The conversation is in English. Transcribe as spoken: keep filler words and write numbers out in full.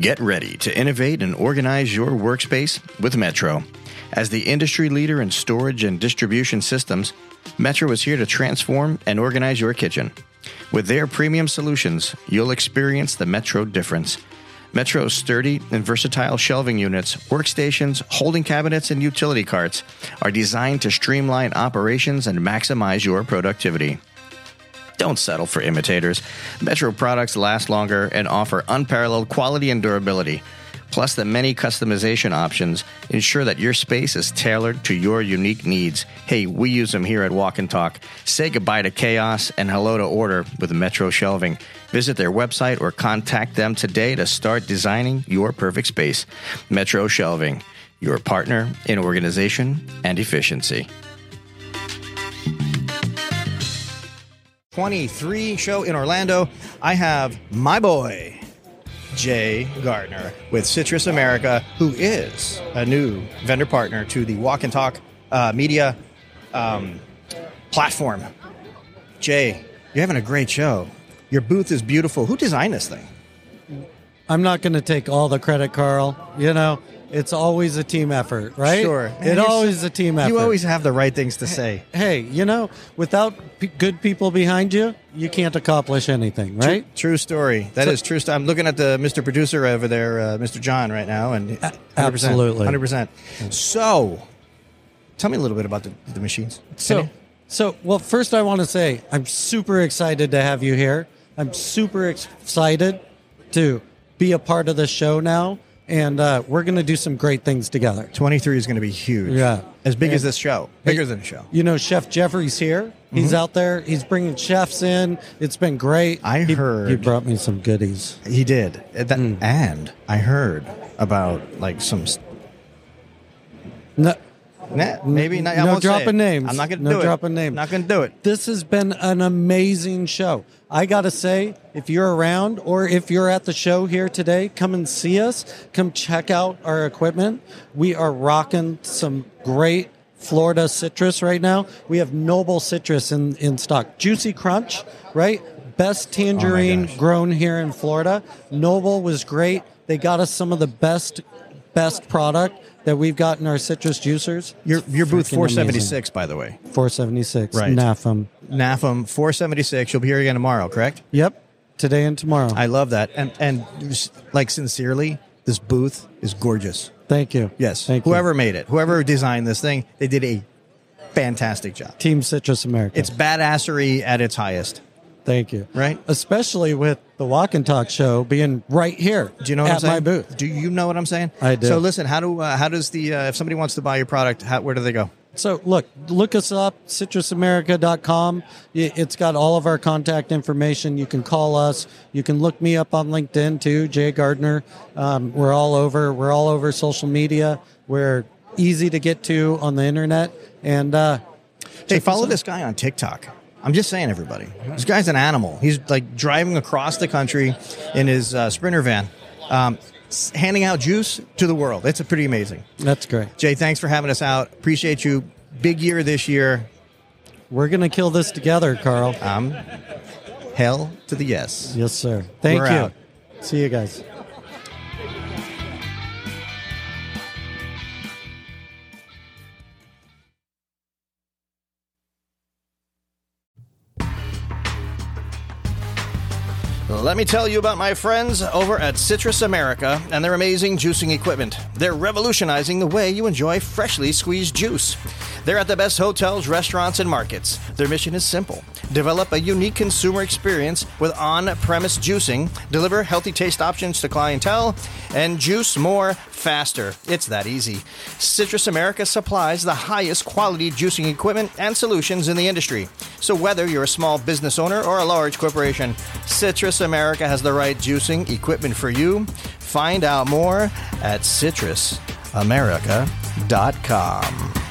Get ready to innovate and organize your workspace with Metro. As the industry leader in storage and distribution systems, Metro is here to transform and organize your kitchen. With their premium solutions, you'll experience the Metro difference. Metro's sturdy and versatile shelving units, workstations, holding cabinets, and utility carts are designed to streamline operations and maximize your productivity. Don't settle for imitators. Metro products last longer and offer unparalleled quality and durability. Plus, the many customization options ensure that your space is tailored to your unique needs. Hey, we use them here at Walk-In Talk. Say goodbye to chaos and hello to order with Metro Shelving. Visit their website or contact them today to start designing your perfect space. Metro Shelving, your partner in organization and efficiency. twenty-three show in Orlando. I have my boy, Jay Gardner, with Citrus America, who is a new vendor partner to the Walk and Talk uh, media um, platform. Jay, you're having a great show. Your booth is beautiful. Who designed this thing? I'm not going to take all the credit, Carl. You know, it's always a team effort, right? Sure. It's always so, a team effort. You always have the right things to say. Hey, you know, without p- good people behind you, you can't accomplish anything, right? True, true story. That so, is true story. I'm looking at the Mister Producer over there, uh, Mister John, right now. and one hundred percent, absolutely. one hundred percent. So, tell me a little bit about the, the machines. So, so, well, first I want to say I'm super excited to have you here. I'm super excited to be a part of the show now. And uh, we're going to do some great things together. twenty-three is going to be huge. Yeah. As big and as this show. Bigger it, than the show. You know, Chef Jeffrey's here. Mm-hmm. He's out there. He's bringing chefs in. It's been great. I he, heard. He brought me some goodies. He did. That, mm. And I heard about, like, some... St- no, nah, maybe not. I no dropping names. I'm not going to no do it. No dropping names. Not going to do it. This has been an amazing show. I got to say, if you're around or if you're at the show here today, come and see us. Come check out our equipment. We are rocking some great Florida citrus right now. We have Noble Citrus in, in stock. Juicy Crunch, right? Best tangerine oh grown here in Florida. Noble was great. They got us some of the best, best product that we've got in our citrus juicers. Your your booth four seventy-six, amazing. By the way. four seventy-six, right. N A F M. N A F M four seventy-six. You'll be here again tomorrow, correct? Yep, today and tomorrow. I love that. And, and like, sincerely, this booth is gorgeous. Thank you. Yes. Thank whoever you. made it, whoever designed this thing, they did a fantastic job. Team Citrus America. It's badassery at its highest. Thank you. Right? Especially with the Walk and Talk show being right here. Do you know what at I'm saying? my booth. Do you know what I'm saying? I do. So listen, how do uh, how does the uh, if somebody wants to buy your product, how, where do they go? So look, look us up, citrus america dot com. It's got all of our contact information. You can call us. You can look me up on LinkedIn too, Jay Gardner. Um, we're all over. We're all over social media. We're easy to get to on the internet. And uh, hey, follow this guy on TikTok. I'm just saying, everybody. This guy's an animal. He's like driving across the country in his uh, Sprinter van, um, handing out juice to the world. It's a pretty amazing. That's great. Jay, thanks for having us out. Appreciate you. Big year this year. We're going to kill this together, Carl. Um, hell to the yes. Yes, sir. Thank We're you. Out. See you guys. Let me tell you about my friends over at Citrus America and their amazing juicing equipment. They're revolutionizing the way you enjoy freshly squeezed juice. They're at the best hotels, restaurants, and markets. Their mission is simple. Develop a unique consumer experience with on-premise juicing, deliver healthy taste options to clientele, and juice more faster. It's that easy. Citrus America supplies the highest quality juicing equipment and solutions in the industry. So whether you're a small business owner or a large corporation, Citrus America has the right juicing equipment for you. Find out more at citrus america dot com.